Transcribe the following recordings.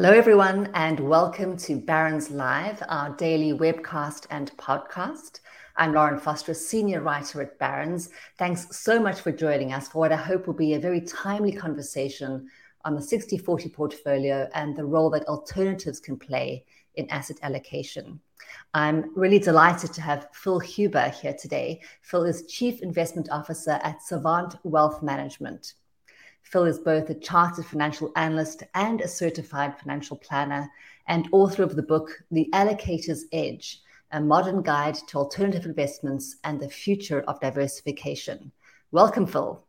Hello, everyone, and welcome to Barron's Live, our daily webcast and podcast. I'm Lauren Foster, senior writer at Barron's. Thanks so much for joining us for what I hope will be a very timely conversation on the 60-40 portfolio and the role that alternatives can play in asset allocation. I'm really delighted to have Phil Huber here today. Phil is Chief Investment Officer at Savant Wealth Management. Phil is both a Chartered Financial Analyst and a Certified Financial Planner and author of the book, The Allocator's Edge, A Modern Guide to Alternative Investments and the Future of Diversification. Welcome, Phil.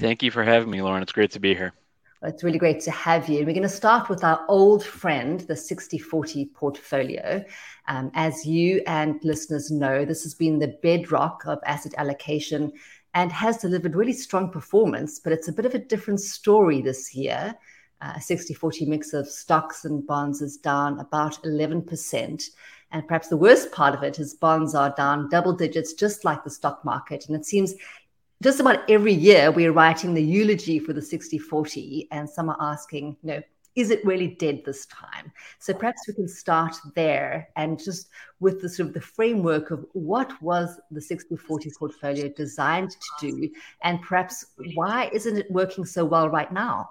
Thank you for having me, Lauren. It's great to be here. It's really great to have you. We're going to start with our old friend, the 60-40 portfolio. As you and listeners know, this has been the bedrock of asset allocation and has delivered really strong performance, but it's a bit of a different story this year. A 60-40 mix of stocks and bonds is down about 11%. And perhaps the worst part of it is bonds are down double digits, just like the stock market. And it seems just about every year, we're writing the eulogy for the 60-40, and some are asking, you know, is it really dead this time? So perhaps we can start there and just with the sort of the framework of what was the 60-40 portfolio designed to do, and perhaps why isn't it working so well right now?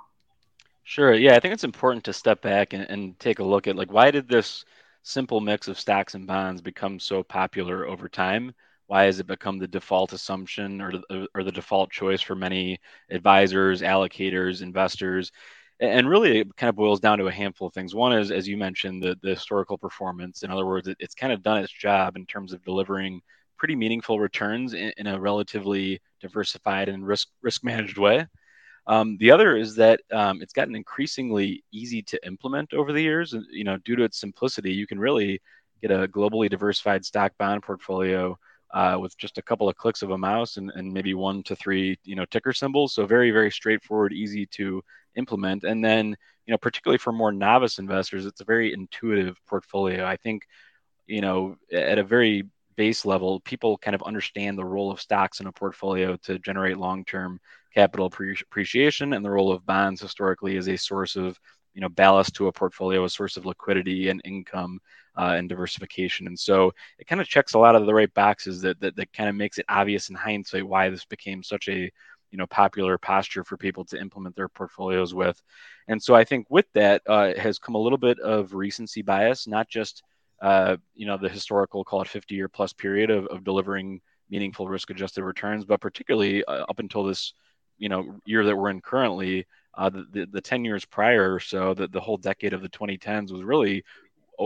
Sure. Yeah, I think it's important to step back and take a look at, like, why did this simple mix of stocks and bonds become so popular over time? Why has it become the default assumption or the default choice for many advisors, allocators, investors? And really it kind of boils down to a handful of things. One is, as you mentioned, the historical performance. In other words, it's kind of done its job in terms of delivering pretty meaningful returns in a relatively diversified and risk managed way. The other is that it's gotten increasingly easy to implement over the years. You know, due to its simplicity, you can really get a globally diversified stock bond portfolio with just a couple of clicks of a mouse and maybe 1 to 3, you know, ticker symbols. So very, very straightforward, easy to implement. And then, you know, particularly for more novice investors, it's a very intuitive portfolio. I think, you know, at a very base level, people kind of understand the role of stocks in a portfolio to generate long-term capital appreciation, and the role of bonds historically as a source of, you know, ballast to a portfolio, a source of liquidity and income and diversification. And so it kind of checks a lot of the right boxes that kind of makes it obvious in hindsight why this became such a, you know, popular posture for people to implement their portfolios with. And so I think with that has come a little bit of recency bias, not just, you know, the historical, call it 50-year plus period of delivering meaningful risk-adjusted returns, but particularly up until this, you know, year that we're in currently. The 10 years prior or so, the whole decade of the 2010s was really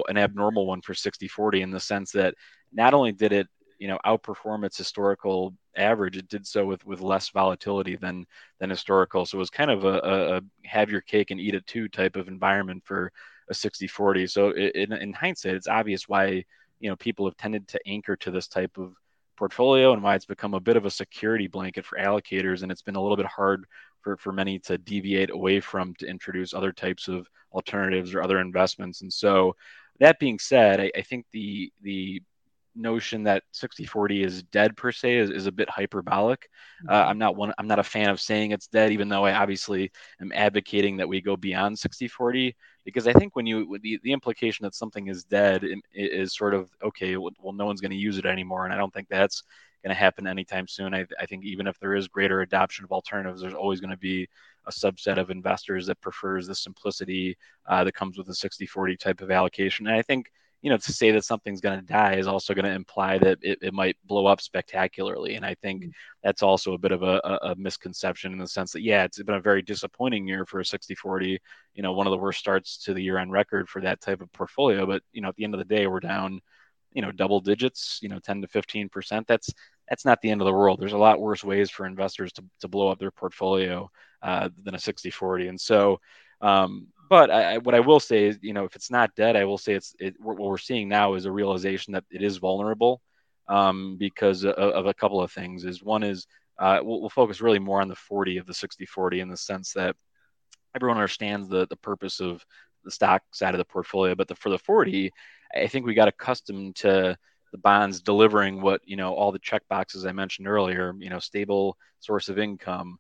an abnormal one for 60-40 in the sense that not only did it, you know, outperform its historical average, it did so with less volatility than historical. So it was kind of a have your cake and eat it too type of environment for a 60-40. So in hindsight, it's obvious why, you know, people have tended to anchor to this type of portfolio and why it's become a bit of a security blanket for allocators. And it's been a little bit hard for many to deviate away from to introduce other types of alternatives or other investments. And so that being said, I think the notion that 60-40 is dead per se is a bit hyperbolic. I'm not a fan of saying it's dead, even though I obviously am advocating that we go beyond 60-40, because I think when you, the implication that something is dead is sort of, okay, well, no one's going to use it anymore. And I don't think that's going to happen anytime soon. I think even if there is greater adoption of alternatives, there's always going to be a subset of investors that prefers the simplicity that comes with a 60-40 type of allocation. And I think, you know, to say that something's going to die is also going to imply that it might blow up spectacularly. And I think that's also a bit of a misconception in the sense that, yeah, it's been a very disappointing year for a 60-40, you know, one of the worst starts to the year on record for that type of portfolio. But, you know, at the end of the day, we're down, you know, double digits, you know, 10 to 15%. That's not the end of the world. There's a lot worse ways for investors to blow up their portfolio than a 60-40. And so But what I will say is, you know, if it's not dead, I will say what we're seeing now is a realization that it is vulnerable because of a couple of things. Is one is we'll focus really more on the 40 of the 60-40 in the sense that everyone understands the purpose of the stock side of the portfolio. But for the 40, I think we got accustomed to the bonds delivering what, you know, all the check boxes I mentioned earlier, you know, stable source of income,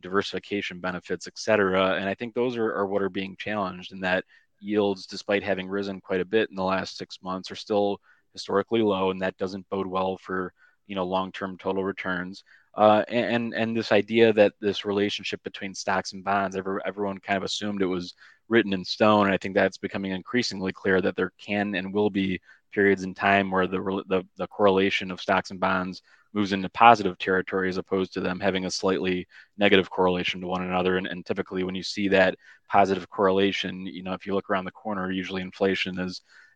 diversification benefits, et cetera. And I think those are what are being challenged, and that yields, despite having risen quite a bit in the last 6 months, are still historically low, and that doesn't bode well for, you know, long-term total returns. And this idea that this relationship between stocks and bonds, everyone kind of assumed it was written in stone. And I think that's becoming increasingly clear that there can and will be periods in time where the correlation of stocks and bonds moves into positive territory as opposed to them having a slightly negative correlation to one another. And typically when you see that positive correlation, you know, if you look around the corner, usually inflation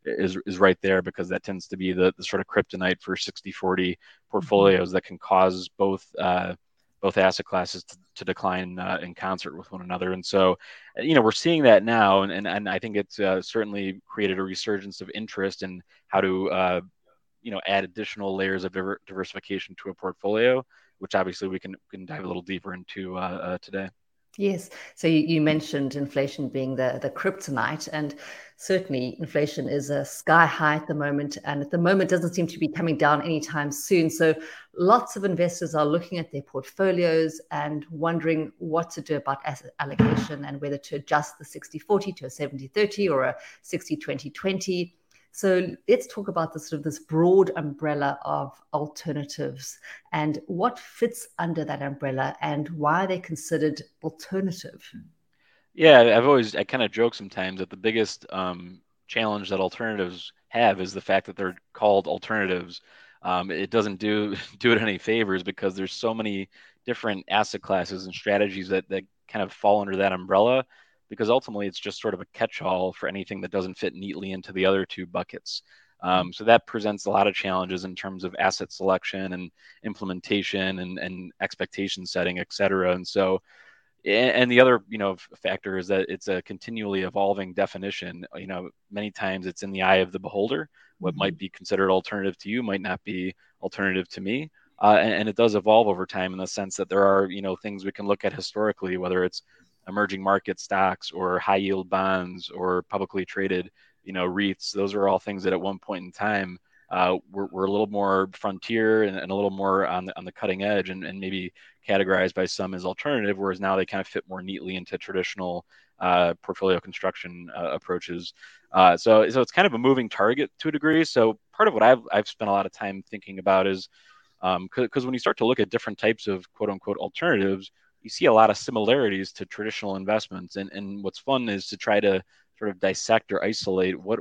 is right there, because that tends to be the sort of kryptonite for 60-40 portfolios that can cause both asset classes to decline in concert with one another. And so, you know, we're seeing that now. And I think it's certainly created a resurgence of interest in how to, you know, add additional layers of diversification to a portfolio, which obviously we can dive a little deeper into today. Yes. So you mentioned inflation being the kryptonite, and certainly inflation is sky high at the moment, and at the moment doesn't seem to be coming down anytime soon. So lots of investors are looking at their portfolios and wondering what to do about asset allocation and whether to adjust the 60-40 to a 70-30 or a 60-20-20. So let's talk about this broad umbrella of alternatives and what fits under that umbrella and why they're considered alternative. Yeah, I kind of joke sometimes that the biggest challenge that alternatives have is the fact that they're called alternatives. It doesn't do it any favors, because there's so many different asset classes and strategies that kind of fall under that umbrella, because ultimately it's just sort of a catch-all for anything that doesn't fit neatly into the other two buckets. So that presents a lot of challenges in terms of asset selection and implementation and expectation setting, et cetera. And so, and the other, you know, factor is that it's a continually evolving definition. You know, many times it's in the eye of the beholder. What might be considered alternative to you might not be alternative to me. And it does evolve over time, in the sense that there are, you know, things we can look at historically, whether it's emerging market stocks or high yield bonds or publicly traded, you know, REITs. Those are all things that at one point in time were a little more frontier and a little more on the cutting edge and maybe categorized by some as alternative, whereas now they kind of fit more neatly into traditional portfolio construction approaches. So it's kind of a moving target to a degree. So part of what I've spent a lot of time thinking about is, because when you start to look at different types of quote unquote alternatives, you see a lot of similarities to traditional investments. And what's fun is to try to sort of dissect or isolate what's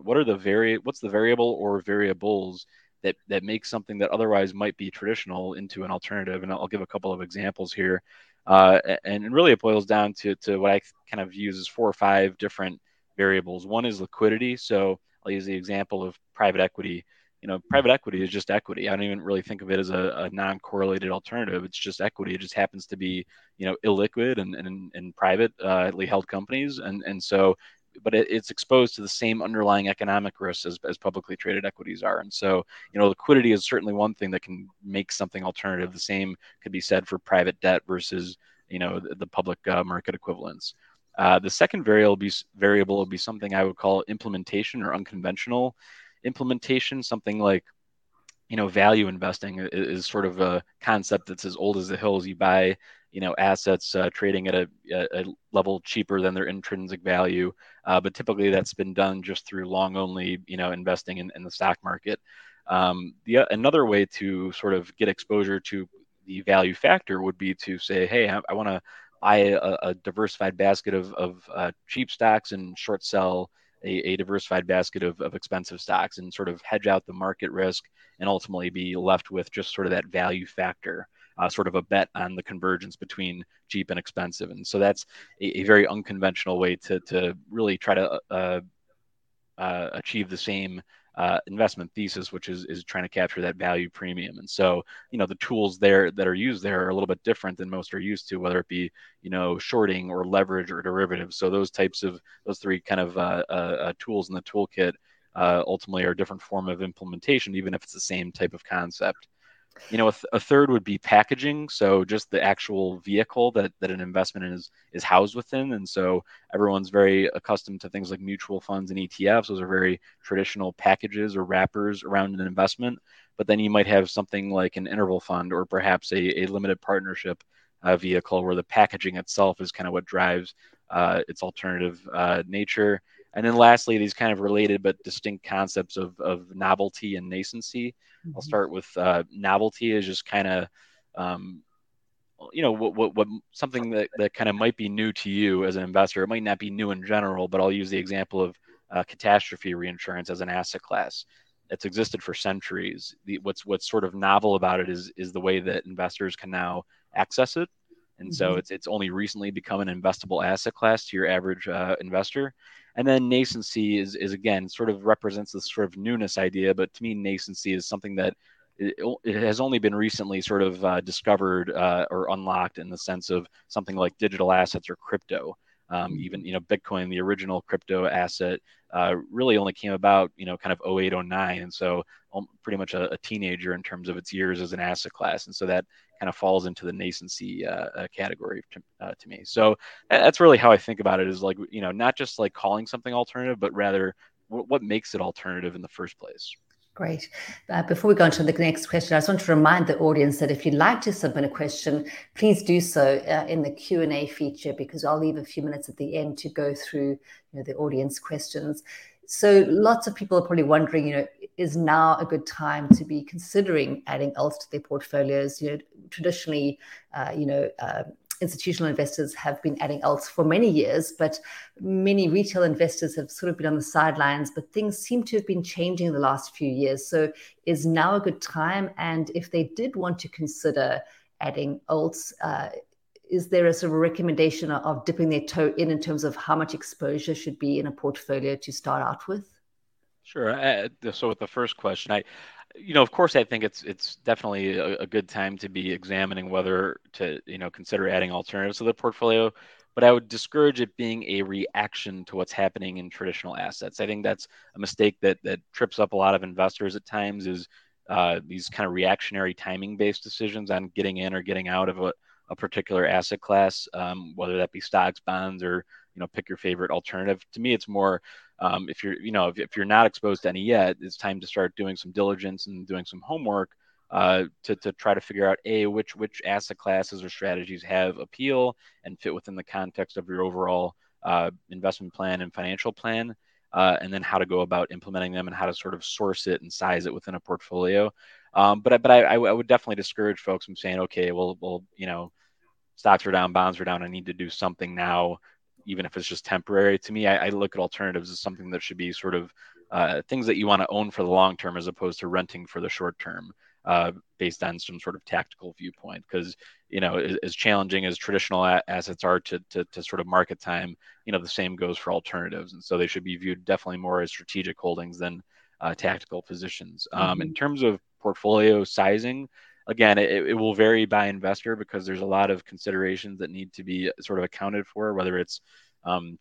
the variable or variables that make something that otherwise might be traditional into an alternative. And I'll give a couple of examples here. And really it boils down to what I kind of use as 4 or 5 different variables. One is liquidity. So I'll use the example of private equity. You know, private equity is just equity. I don't even really think of it as a non-correlated alternative. It's just equity. It just happens to be, you know, illiquid and privately held companies. And so, but it's exposed to the same underlying economic risks as publicly traded equities are. And so, you know, liquidity is certainly one thing that can make something alternative. The same could be said for private debt versus, you know, the public market equivalents. The second variable would be something I would call implementation or unconventional implementation. Something like, you know, value investing is sort of a concept that's as old as the hills. You buy, you know, assets trading at a level cheaper than their intrinsic value. But typically that's been done just through long only, you know, investing in the stock market. Another way to sort of get exposure to the value factor would be to say, hey, I want to buy a diversified basket of cheap stocks and short sell a diversified basket of expensive stocks, and sort of hedge out the market risk and ultimately be left with just sort of that value factor, sort of a bet on the convergence between cheap and expensive. And so that's a very unconventional way to really try to achieve the same investment thesis, which is trying to capture that value premium. And so, you know, the tools there that are used there are a little bit different than most are used to, whether it be, you know, shorting or leverage or derivatives. So those types of, those three kind of tools in the toolkit ultimately are a different form of implementation, even if it's the same type of concept. You know, a third would be packaging. So just the actual vehicle that an investment is housed within. And so everyone's very accustomed to things like mutual funds and ETFs. Those are very traditional packages or wrappers around an investment. But then you might have something like an interval fund or perhaps a limited partnership vehicle where the packaging itself is kind of what drives its alternative nature. And then lastly, these kind of related but distinct concepts of novelty and nascency. Mm-hmm. I'll start with novelty is just kind of, you know, what something that kind of might be new to you as an investor. It might not be new in general, but I'll use the example of catastrophe reinsurance as an asset class. It's existed for centuries. What's sort of novel about it is the way that investors can now access it. And mm-hmm. so it's only recently become an investable asset class to your average investor. And then nascency is again, sort of represents this sort of newness idea. But to me, nascency is something that it has only been recently sort of discovered or unlocked in the sense of something like digital assets or crypto. Even, you know, Bitcoin, the original crypto asset, really only came about, you know, kind of 08, 09. And so pretty much a teenager in terms of its years as an asset class. And so that kind of falls into the nascency category to me. So that's really how I think about it, is like, you know, not just like calling something alternative, but rather what makes it alternative in the first place. Great. Before we go on to the next question, I just want to remind the audience that if you'd like to submit a question, please do so in the Q&A feature, because I'll leave a few minutes at the end to go through, you know, the audience questions. So lots of people are probably wondering, you know, is now a good time to be considering adding alts to their portfolios? You know, traditionally, institutional investors have been adding alts for many years, but many retail investors have sort of been on the sidelines, but things seem to have been changing in the last few years. So is now a good time? And if they did want to consider adding alts, is there a sort of a recommendation of dipping their toe in terms of how much exposure should be in a portfolio to start out with? Sure. So with the first question, you know, of course, I think it's definitely a good time to be examining whether to, you know, consider adding alternatives to the portfolio, but I would discourage it being a reaction to what's happening in traditional assets. I think that's a mistake that trips up a lot of investors at times, is these kind of reactionary timing-based decisions on getting in or getting out of a particular asset class, whether that be stocks, bonds, or, you know, pick your favorite alternative. To me, it's more, if you're, you know, if you're not exposed to any yet, it's time to start doing some diligence and doing some homework to try to figure out which asset classes or strategies have appeal and fit within the context of your overall investment plan and financial plan, and then how to go about implementing them and how to sort of source it and size it within a portfolio. But I would definitely discourage folks from saying, okay, well, you know, stocks are down, bonds are down, I need to do something now, even if it's just temporary. To me, I look at alternatives as something that should be sort of things that you want to own for the long term, as opposed to renting for the short term, based on some sort of tactical viewpoint. Because, you know, as challenging as traditional assets are to sort of market time, you know, the same goes for alternatives. And so they should be viewed definitely more as strategic holdings than tactical positions. In terms of portfolio sizing, again, it will vary by investor, because there's a lot of considerations that need to be sort of accounted for, whether it's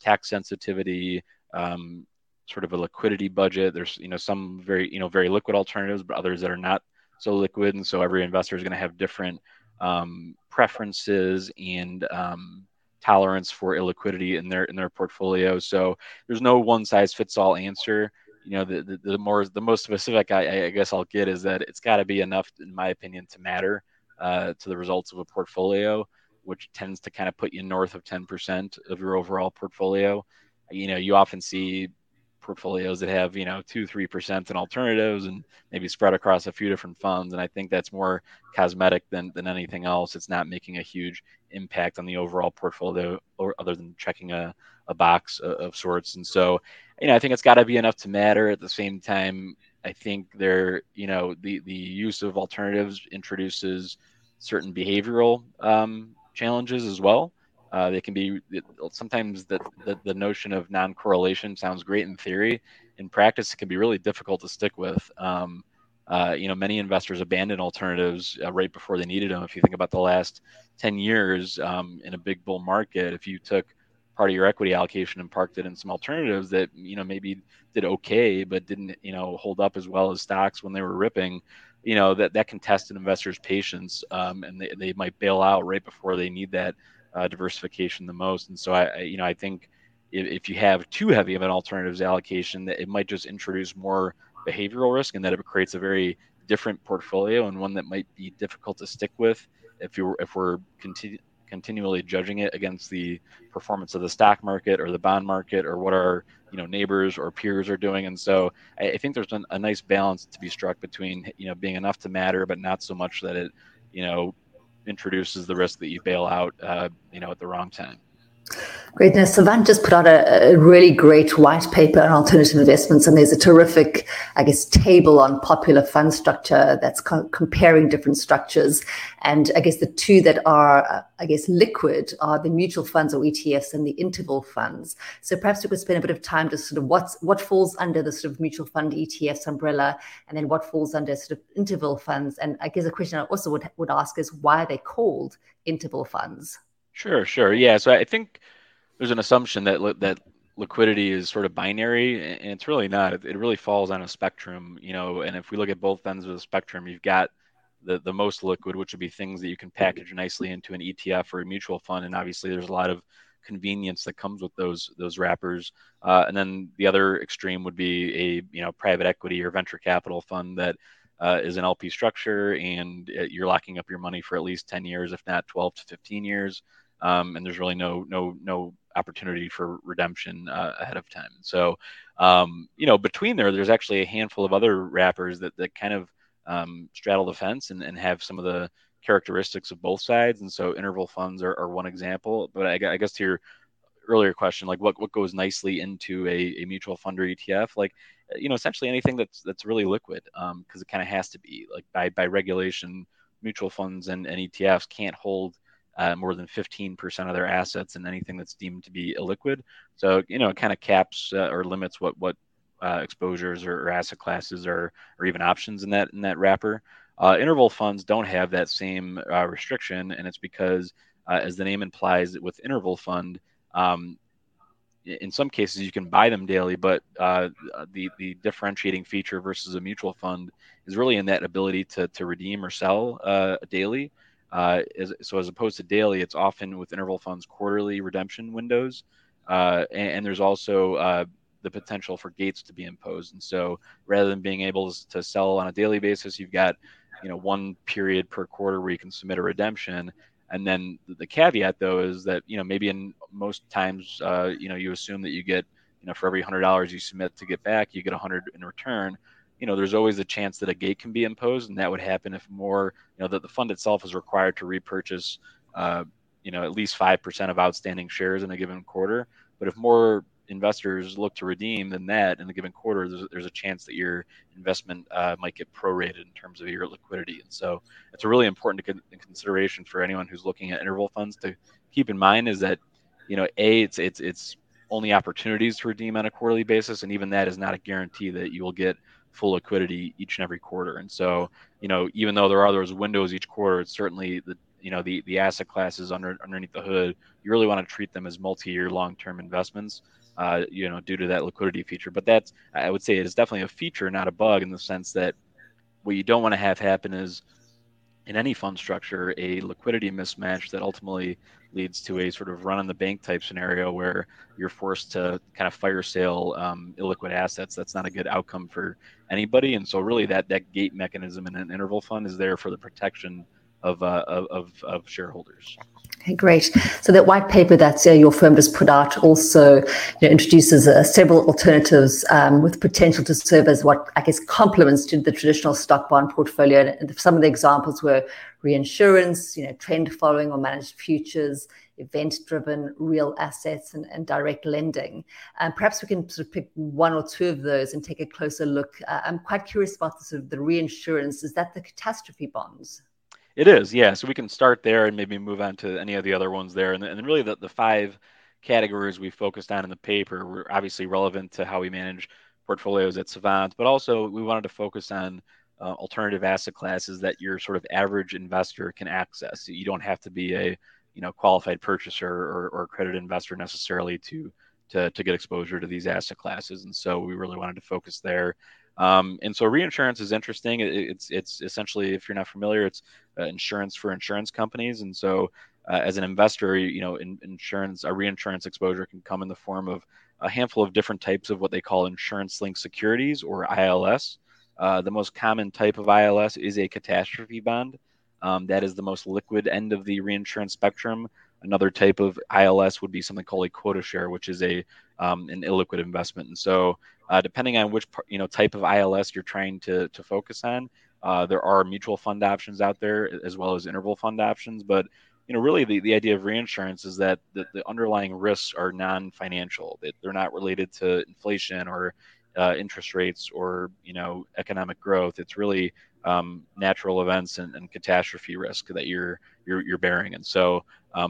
tax sensitivity, sort of a liquidity budget. There's, you know, some very liquid alternatives, but others that are not so liquid. And so every investor is going to have different preferences and tolerance for illiquidity in their portfolio. So there's no one size fits all answer. You know, the most specific I guess I'll get is that it's got to be enough, in my opinion, to matter to the results of a portfolio, which tends to kind of put you north of 10% of your overall portfolio. You know, you often see portfolios that have, you know, 2-3% in alternatives and maybe spread across a few different funds. And I think that's more cosmetic than anything else. It's not making a huge impact on the overall portfolio, or other than checking a box of sorts. And so, you know, I think it's got to be enough to matter. At the same time, I think the use of alternatives introduces certain behavioral challenges as well. They can be sometimes the notion of non-correlation sounds great in theory, in practice, it can be really difficult to stick with. Many investors abandon alternatives right before they needed them. If you think about the last 10 years in a big bull market, if you took part of your equity allocation and parked it in some alternatives that, you know, maybe did okay, but didn't, you know, hold up as well as stocks when they were ripping, you know, that can test an investor's patience, and they might bail out right before they need that diversification the most. And so I think if you have too heavy of an alternatives allocation, that it might just introduce more behavioral risk, and that it creates a very different portfolio and one that might be difficult to stick with if we're continually judging it against the performance of the stock market or the bond market or what our neighbors or peers are doing. And so I think there's been a nice balance to be struck between being enough to matter, but not so much that it introduces the risk that you bail out at the wrong time. Great. Now, Savant just put out a really great white paper on alternative investments, and there's a terrific, table on popular fund structure that's comparing different structures. And the two that are, liquid are the mutual funds or ETFs and the interval funds. So perhaps we could spend a bit of time to sort of what falls under the sort of mutual fund ETFs umbrella, and then what falls under sort of interval funds. And a question I also would ask is why they're called interval funds. Sure. Yeah. So I think there's an assumption that liquidity is sort of binary, and it's really not. It really falls on a spectrum, and if we look at both ends of the spectrum, you've got the most liquid, which would be things that you can package nicely into an ETF or a mutual fund. And obviously there's a lot of convenience that comes with those wrappers. And then the other extreme would be a, private equity or venture capital fund that is an LP structure, and you're locking up your money for at least 10 years, if not 12 to 15 years. And there's really no opportunity for redemption ahead of time. So, between there's actually a handful of other wrappers that kind of straddle the fence and have some of the characteristics of both sides. And so interval funds are one example. But I guess to your earlier question, like what goes nicely into a mutual fund or ETF, like, essentially anything that's really liquid, because it kind of has to be. Like by regulation, mutual funds and ETFs can't hold more than 15% of their assets in anything that's deemed to be illiquid. So, it kind of caps or limits what exposures or asset classes or even options in that wrapper. Interval funds don't have that same restriction, and it's because, as the name implies, with interval fund, in some cases you can buy them daily, but the differentiating feature versus a mutual fund is really in that ability to redeem or sell daily. So as opposed to daily, it's often with interval funds quarterly redemption windows, and there's also the potential for gates to be imposed. And so rather than being able to sell on a daily basis, you've got one period per quarter where you can submit a redemption. And then the caveat though is that maybe in most times you assume that you get for every $100 you submit to get back, you get $100 in return. There's always a chance that a gate can be imposed, and that would happen if more, that the fund itself is required to repurchase, at least 5% of outstanding shares in a given quarter. But if more investors look to redeem than that in a given quarter, there's a chance that your investment might get prorated in terms of your liquidity. And so it's a really important consideration for anyone who's looking at interval funds to keep in mind is that, it's only opportunities to redeem on a quarterly basis. And even that is not a guarantee that you will get full liquidity each and every quarter. And so, even though there are those windows each quarter, it's certainly the asset classes underneath the hood, you really want to treat them as multi-year long-term investments, due to that liquidity feature. But that's, I would say, it is definitely a feature, not a bug, in the sense that what you don't want to have happen is, in any fund structure, a liquidity mismatch that ultimately leads to a sort of run-on-the-bank type scenario where you're forced to kind of fire sale illiquid assets. That's not a good outcome for anybody. And so really that gate mechanism in an interval fund is there for the protection of shareholders. Okay, great. So that white paper that your firm just put out also introduces several alternatives with potential to serve as what complements to the traditional stock bond portfolio. And some of the examples were reinsurance, trend following or managed futures, event-driven real assets, and direct lending. Perhaps we can sort of pick one or two of those and take a closer look. I'm quite curious about the reinsurance. Is that the catastrophe bonds? It is, yeah. So we can start there and maybe move on to any of the other ones there. And really the five categories we focused on in the paper were obviously relevant to how we manage portfolios at Savant, but also we wanted to focus on alternative asset classes that your sort of average investor can access. You don't have to be a qualified purchaser or accredited investor necessarily to get exposure to these asset classes. And so we really wanted to focus there. And so reinsurance is interesting. It's essentially, if you're not familiar, it's insurance for insurance companies. And so as an investor, reinsurance exposure can come in the form of a handful of different types of what they call insurance-linked securities, or ILS. The most common type of ILS is a catastrophe bond. That is the most liquid end of the reinsurance spectrum. Another type of ILS would be something called a quota share, which is an illiquid investment. And so depending on which type of ILS you're trying to focus on, there are mutual fund options out there as well as interval fund options. But really the idea of reinsurance is that the underlying risks are non-financial. They're not related to inflation or interest rates or economic growth. It's really natural events and catastrophe risk that you're bearing. And so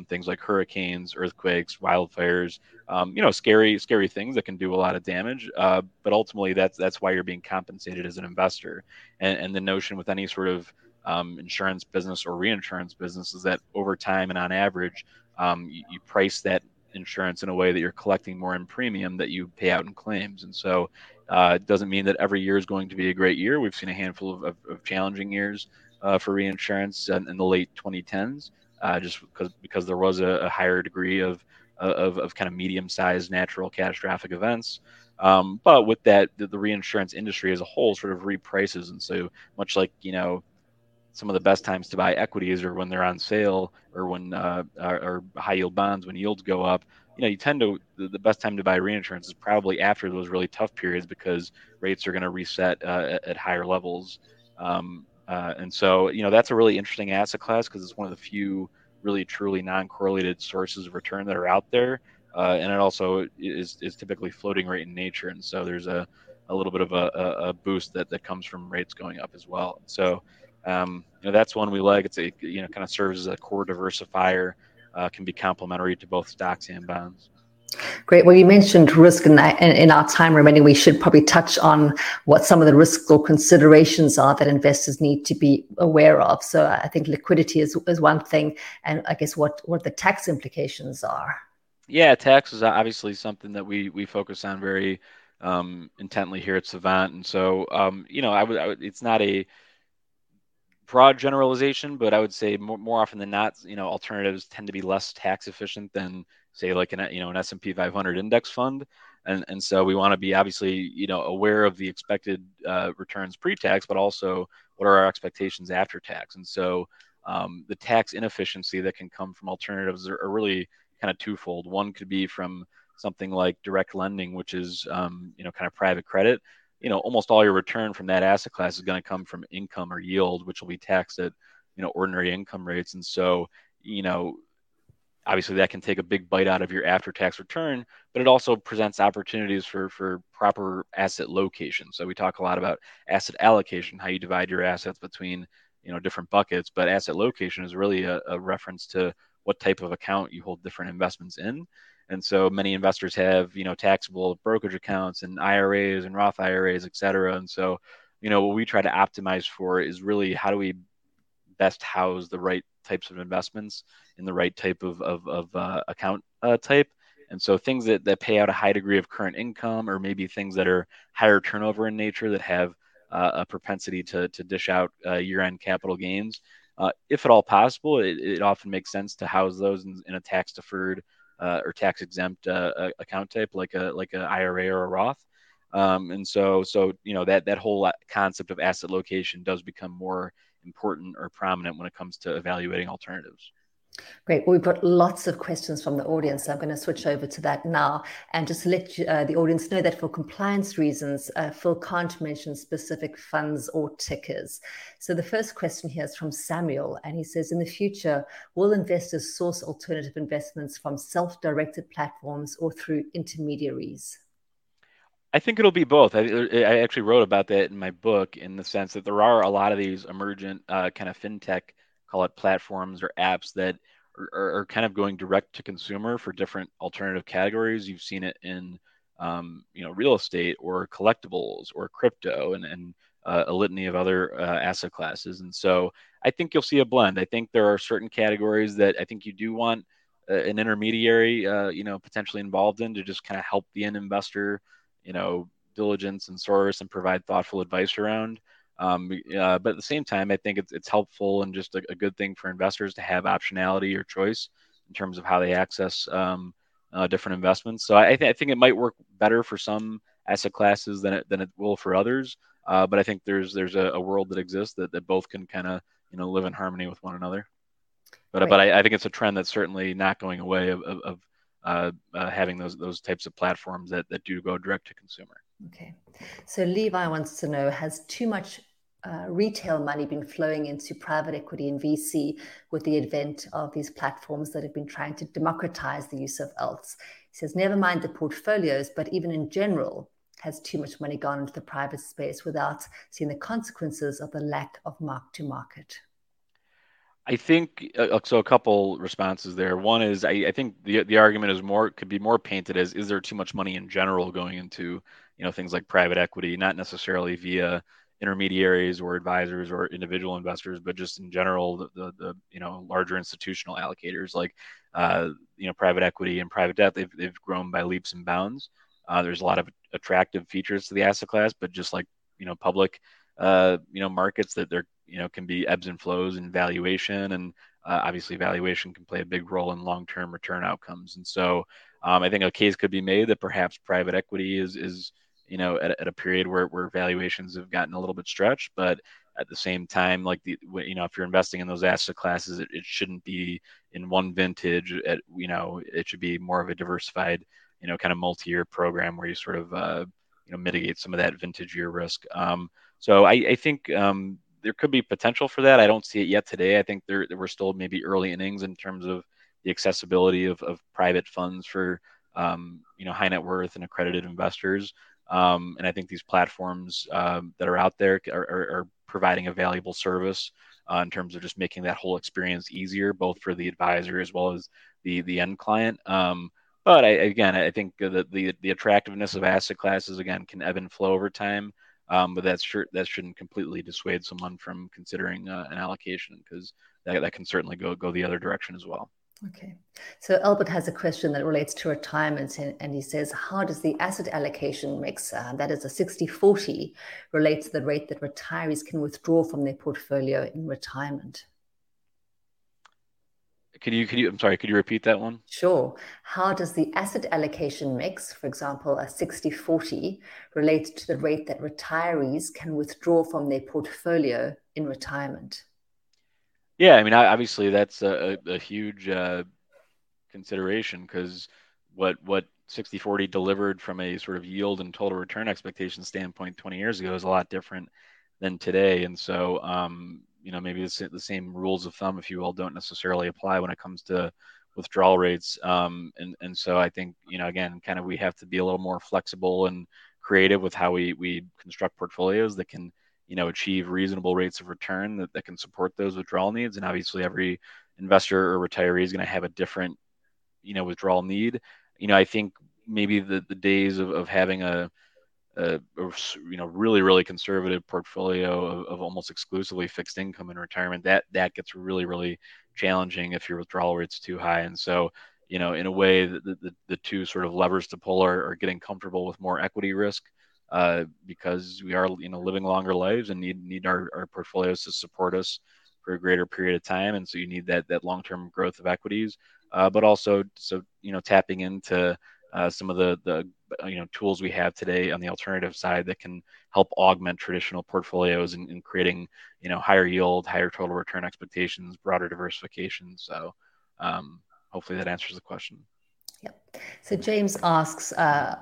things like hurricanes, earthquakes, wildfires, scary things that can do a lot of damage. But ultimately, that's why you're being compensated as an investor. And the notion with any sort of insurance business or reinsurance business is that over time and on average, you price that insurance in a way that you're collecting more in premium that you pay out in claims. And so it doesn't mean that every year is going to be a great year. We've seen a handful of challenging years for reinsurance in the late 2010s, just because there was a higher degree of kind of medium-sized natural catastrophic events. But with that, the reinsurance industry as a whole sort of reprices. And so much like, some of the best times to buy equities are when they're on sale, or when or high yield bonds, when yields go up, the best time to buy reinsurance is probably after those really tough periods, because rates are going to reset at higher levels. And so, that's a really interesting asset class, because it's one of the few really truly non-correlated sources of return that are out there. And it also is typically floating rate in nature. And so there's a little bit of a boost that comes from rates going up as well. So, that's one we like. It's kind of serves as a core diversifier, can be complementary to both stocks and bonds. Great. Well, you mentioned risk, and in our time remaining, we should probably touch on what some of the risks or considerations are that investors need to be aware of. So I think liquidity is one thing, and I guess what the tax implications are. Yeah, tax is obviously something that we focus on very intently here at Savant, and so I would it's not a broad generalization, but I would say more often than not, alternatives tend to be less tax efficient than, say, like an S&P 500 index fund, and so we want to be obviously aware of the expected returns pre-tax, but also what are our expectations after tax. And so the tax inefficiency that can come from alternatives are really kind of twofold. One could be from something like direct lending, which is kind of private credit. Almost all your return from that asset class is going to come from income or yield, which will be taxed at, ordinary income rates. And so, obviously that can take a big bite out of your after-tax return, but it also presents opportunities for proper asset location. So we talk a lot about asset allocation, how you divide your assets between, different buckets, but asset location is really a reference to what type of account you hold different investments in. And so many investors have, taxable brokerage accounts and IRAs and Roth IRAs, et cetera. And so, what we try to optimize for is really how do we best house the right types of investments in the right type of account type. And so things that pay out a high degree of current income, or maybe things that are higher turnover in nature that have a propensity to dish out year-end capital gains. If at all possible, it often makes sense to house those in a tax-deferred or tax-exempt account type, like a IRA or a Roth, and so that whole concept of asset location does become more important or prominent when it comes to evaluating alternatives. Great. Well, we've got lots of questions from the audience. I'm going to switch over to that now and just let the audience know that for compliance reasons, Phil can't mention specific funds or tickers. So the first question here is from Samuel, and he says, in the future, will investors source alternative investments from self-directed platforms or through intermediaries? I think it'll be both. I actually wrote about that in my book, in the sense that there are a lot of these emergent kind of fintech, call it platforms or apps, that are kind of going direct to consumer for different alternative categories. You've seen it in real estate or collectibles or crypto and a litany of other asset classes. And so I think you'll see a blend. I think there are certain categories that I think you do want an intermediary, potentially involved in, to just kind of help the end investor, diligence and source and provide thoughtful advice around. But at the same time, I think it's helpful and just a good thing for investors to have optionality or choice in terms of how they access different investments. So I think it might work better for some asset classes than it will for others. But I think there's a world that exists that both can kind of live in harmony with one another. But right. But I think it's a trend that's certainly not going away of having those types of platforms that do go direct to consumer. Okay, so Levi wants to know: has too much retail money been flowing into private equity and VC with the advent of these platforms that have been trying to democratize the use of alts? He says, never mind the portfolios, but even in general, has too much money gone into the private space without seeing the consequences of the lack of mark-to-market? I think so. A couple responses there. One is I think the argument could be more painted as, is there too much money in general going into things like private equity, not necessarily via intermediaries or advisors or individual investors, but just in general the larger institutional allocators like private equity and private debt. They've grown by leaps and bounds. There's a lot of attractive features to the asset class, but just like public markets, that there can be ebbs and flows in valuation, and obviously valuation can play a big role in long-term return outcomes. And so I think a case could be made that perhaps private equity is at a period where valuations have gotten a little bit stretched, but at the same time, like if you're investing in those asset classes, it shouldn't be in one vintage. It should be more of a diversified kind of multi-year program where you sort of mitigate some of that vintage year risk. So I think there could be potential for that. I don't see it yet today. I think we're still maybe early innings in terms of the accessibility of private funds for high net worth and accredited investors. And I think these platforms that are out there are providing a valuable service in terms of just making that whole experience easier, both for the advisor as well as the end client. But I think that the attractiveness of asset classes, again, can ebb and flow over time. But that shouldn't completely dissuade someone from considering an allocation, because that can certainly go the other direction as well. Okay. So Albert has a question that relates to retirement, and he says, how does the asset allocation mix, that is a 60-40, relate to the rate that retirees can withdraw from their portfolio in retirement? Could you repeat that one? Sure. How does the asset allocation mix, for example, a 60-40, relate to the rate that retirees can withdraw from their portfolio in retirement? Yeah, I mean, obviously that's a huge consideration, because what 60-40 delivered from a sort of yield and total return expectation standpoint 20 years ago is a lot different than today. And so, maybe the same rules of thumb, if you will, don't necessarily apply when it comes to withdrawal rates. And so I think, again, kind of we have to be a little more flexible and creative with how we construct portfolios that can, achieve reasonable rates of return that can support those withdrawal needs. And obviously every investor or retiree is going to have a different, withdrawal need. I think maybe the days of having a really, really conservative portfolio of almost exclusively fixed income in retirement, that gets really, really challenging if your withdrawal rate's too high. And so, in a way, the two sort of levers to pull are getting comfortable with more equity risk, because we are, living longer lives and need our portfolios to support us for a greater period of time. And so you need that long-term growth of equities, but also, tapping into some of the tools we have today on the alternative side that can help augment traditional portfolios in creating, higher yield, higher total return expectations, broader diversification. So hopefully that answers the question. Yep. So James asks,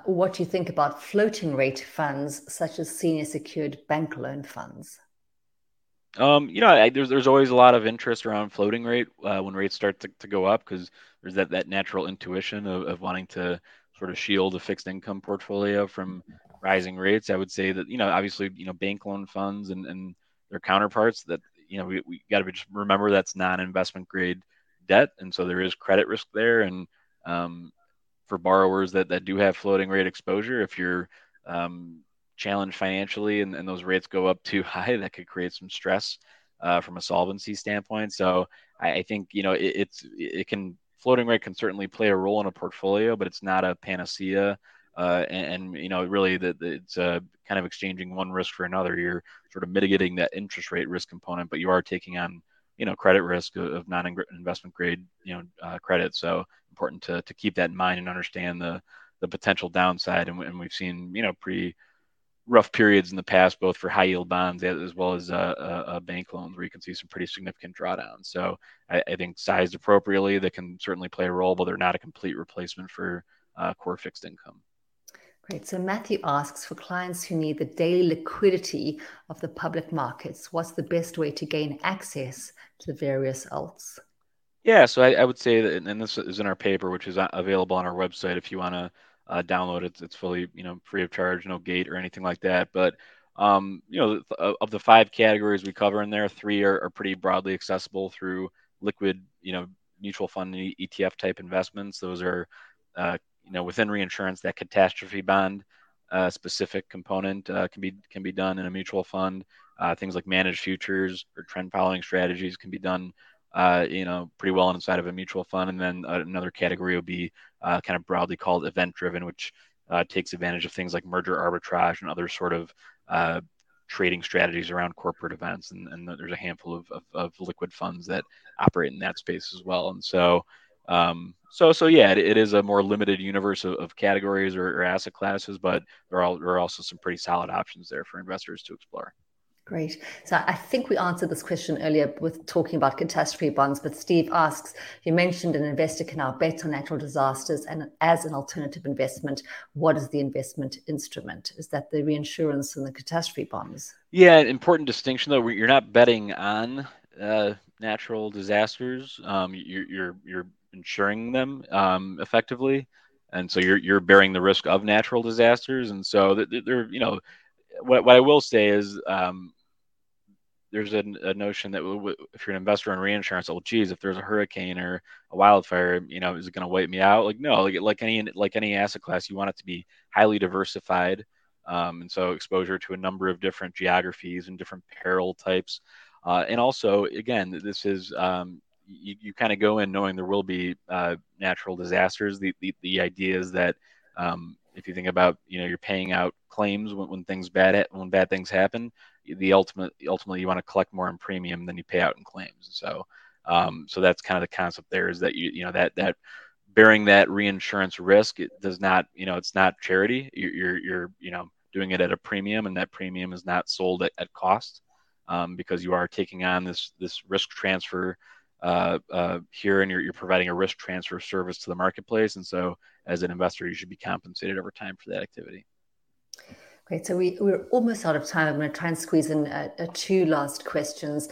what do you think about floating rate funds such as senior secured bank loan funds? There's always a lot of interest around floating rate when rates start to go up, because there's that natural intuition of wanting to sort of shield a fixed income portfolio from rising rates. I would say that, obviously, bank loan funds and their counterparts, that, we got to just remember that's non-investment grade debt. And so there is credit risk there. And for borrowers that do have floating rate exposure. If you're challenged financially and those rates go up too high, that could create some stress from a solvency standpoint. So I think, you know, floating rate can certainly play a role in a portfolio, but it's not a panacea. And you know, really it's kind of exchanging one risk for another. You're sort of mitigating that interest rate risk component, but you are taking on, you know, credit risk of non-investment grade, you know, credit. So important to keep that in mind and understand the potential downside. And we've seen, you know, pretty rough periods in the past, both for high yield bonds as well as bank loans, where you can see some pretty significant drawdowns. So I think sized appropriately, they can certainly play a role, but they're not a complete replacement for core fixed income. Great. So Matthew asks, for clients who need the daily liquidity of the public markets, what's the best way to gain access to the various alts? Yeah, so I would say that, and this is in our paper, which is available on our website if you want to download it. It's fully, you know, free of charge, no gate or anything like that. But, you know, of the five categories we cover in there, three are pretty broadly accessible through liquid, you know, mutual fund ETF type investments. Those are, you know, within reinsurance, that catastrophe bond specific component can be done in a mutual fund. Things like managed futures or trend following strategies can be done, you know, pretty well inside of a mutual fund. And then another category would be kind of broadly called event driven, which takes advantage of things like merger arbitrage and other sort of trading strategies around corporate events. And there's a handful of liquid funds that operate in that space as well. And so yeah, it is a more limited universe of categories or asset classes, but there are also some pretty solid options there for investors to explore. Great. So I think we answered this question earlier with talking about catastrophe bonds, but Steve asks, you mentioned an investor can now bet on natural disasters and as an alternative investment. What is the investment instrument? Is that the reinsurance and the catastrophe bonds? Yeah, an important distinction, though. You're not betting on natural disasters. You're insuring them effectively, and so you're bearing the risk of natural disasters. And so they're, you know, what I will say is there's a notion that if you're an investor in reinsurance, oh geez, if there's a hurricane or a wildfire, you know, is it going to wipe me out? Like, no, like any asset class, you want it to be highly diversified, and so exposure to a number of different geographies and different peril types, and also, again, this is you kind of go in knowing there will be natural disasters. The idea is that if you think about, you know, you're paying out claims when bad things happen, ultimately you want to collect more in premium than you pay out in claims. So so that's kind of the concept there, is that you know that bearing that reinsurance risk, it does not, you know, it's not charity. You're you know, doing it at a premium, and that premium is not sold at cost, because you are taking on this risk transfer here, and you're providing a risk transfer service to the marketplace. And so as an investor, you should be compensated over time for that activity. Great. So we're almost out of time. I'm going to try and squeeze in two last questions.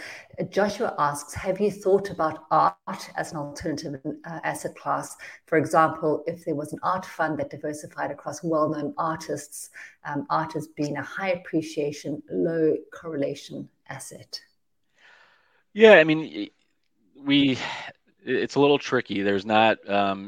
Joshua asks, have you thought about art as an alternative asset class? For example, if there was an art fund that diversified across well-known artists, art has been a high appreciation, low correlation asset. Yeah, I mean, it's a little tricky. There's not art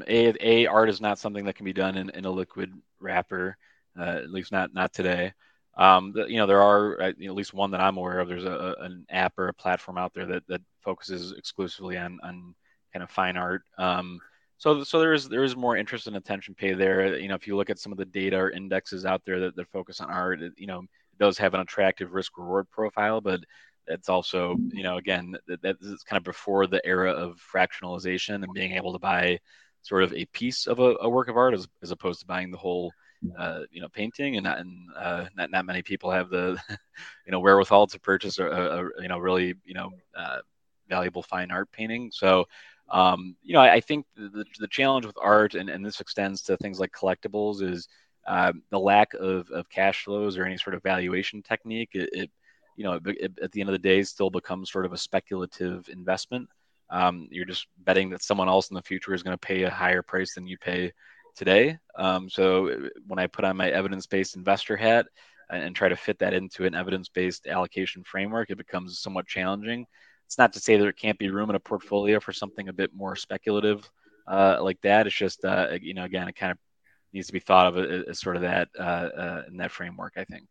is not something that can be done in a liquid wrapper, at least not today. You know, there are at least one that I'm aware of. There's an app or a platform out there that focuses exclusively on kind of fine art. So there is more interest and attention paid there. You know, if you look at some of the data or indexes out there that focus on art, it, you know, it does have an attractive risk reward profile, but it's also, you know, again, that's kind of before the era of fractionalization and being able to buy sort of a piece of a work of art as opposed to buying the whole, you know, painting. And not many people have the, you know, wherewithal to purchase a you know, really, you know, valuable fine art painting. So, you know, I think the challenge with art, and this extends to things like collectibles, is the lack of cash flows or any sort of valuation technique. You know, at the end of the day, it still becomes sort of a speculative investment. You're just betting that someone else in the future is going to pay a higher price than you pay today. So when I put on my evidence-based investor hat and try to fit that into an evidence-based allocation framework, it becomes somewhat challenging. It's not to say there can't be room in a portfolio for something a bit more speculative, like that. It's just, you know, again, it kind of needs to be thought of as sort of that in that framework, I think.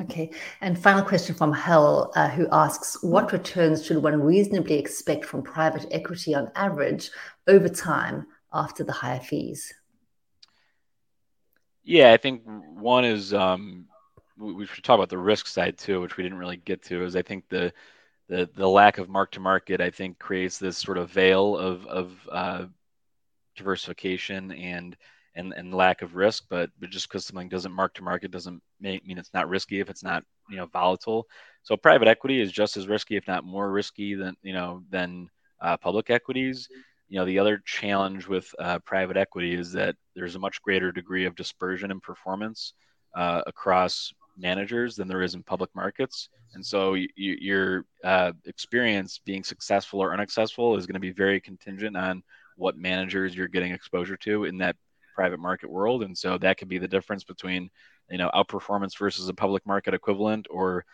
Okay. And final question from Hal, who asks, what returns should one reasonably expect from private equity on average over time after the higher fees? Yeah, I think one is, we should talk about the risk side too, which we didn't really get to, is I think the lack of mark to market, I think, creates this sort of veil of diversification and lack of risk, but just because something doesn't mark to market doesn't mean it's not risky if it's not, you know, volatile. So private equity is just as risky, if not more risky than public equities. You know, the other challenge with private equity is that there's a much greater degree of dispersion in performance across managers than there is in public markets. And so your experience being successful or unsuccessful is going to be very contingent on what managers you're getting exposure to in that private market world. And so that could be the difference between, you know, outperformance versus a public market equivalent or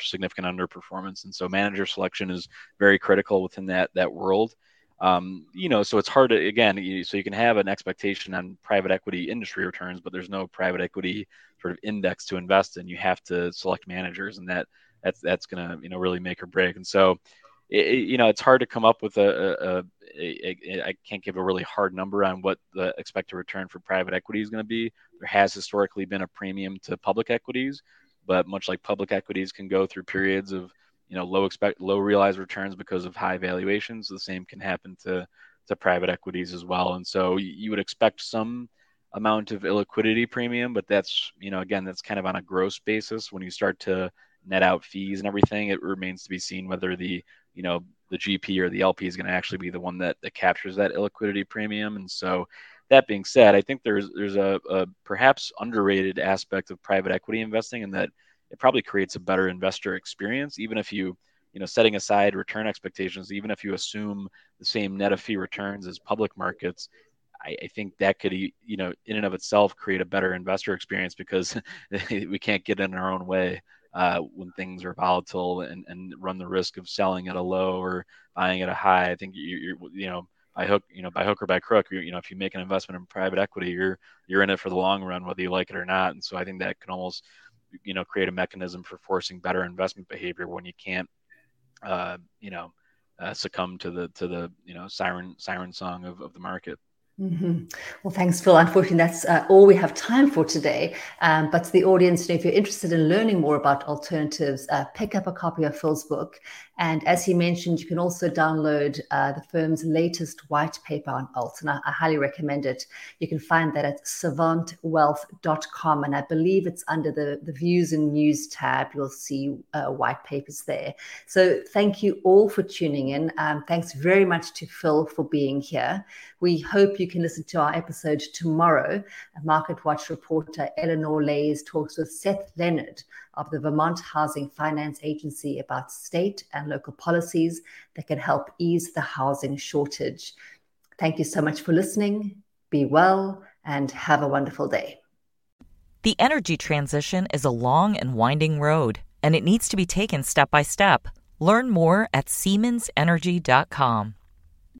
significant underperformance. And so manager selection is very critical within that world. You know, so it's hard to, again, so you can have an expectation on private equity industry returns, but there's no private equity sort of index to invest in. You have to select managers, and that's going to, you know, really make or break. And so, you know, it's hard to come up with I can't give a really hard number on what the expected return for private equity is going to be. There has historically been a premium to public equities, but much like public equities can go through periods of, you know, low realized returns because of high valuations. The same can happen to private equities as well. And so you would expect some amount of illiquidity premium, but that's, you know, again, that's kind of on a gross basis. When you start to net out fees and everything, it remains to be seen whether the, you know, the GP or the LP is going to actually be the one that captures that illiquidity premium. And so that being said, I think there's a perhaps underrated aspect of private equity investing in that it probably creates a better investor experience, even if you know, setting aside return expectations, even if you assume the same net of fee returns as public markets, I think that could, you know, in and of itself create a better investor experience, because we can't get in our own way when things are volatile and run the risk of selling at a low or buying at a high. I think you're by hook or by crook, you know, if you make an investment in private equity, you're in it for the long run, whether you like it or not. And so I think that can almost, you know, create a mechanism for forcing better investment behavior when you can't, succumb to the you know, siren song of the market. Mm-hmm. Well, thanks, Phil. Unfortunately, that's all we have time for today. But to the audience, you know, if you're interested in learning more about alternatives, pick up a copy of Phil's book. And as he mentioned, you can also download the firm's latest white paper on alts, and I highly recommend it. You can find that at savantwealth.com, and I believe it's under the Views and News tab. You'll see white papers there. So thank you all for tuning in. Thanks very much to Phil for being here. We hope you can listen to our episode tomorrow. Market Watch reporter Eleanor Lays talks with Seth Leonard of the Vermont Housing Finance Agency about state and local policies that can help ease the housing shortage. Thank you so much for listening. Be well and have a wonderful day. The energy transition is a long and winding road, and it needs to be taken step by step. Learn more at SiemensEnergy.com.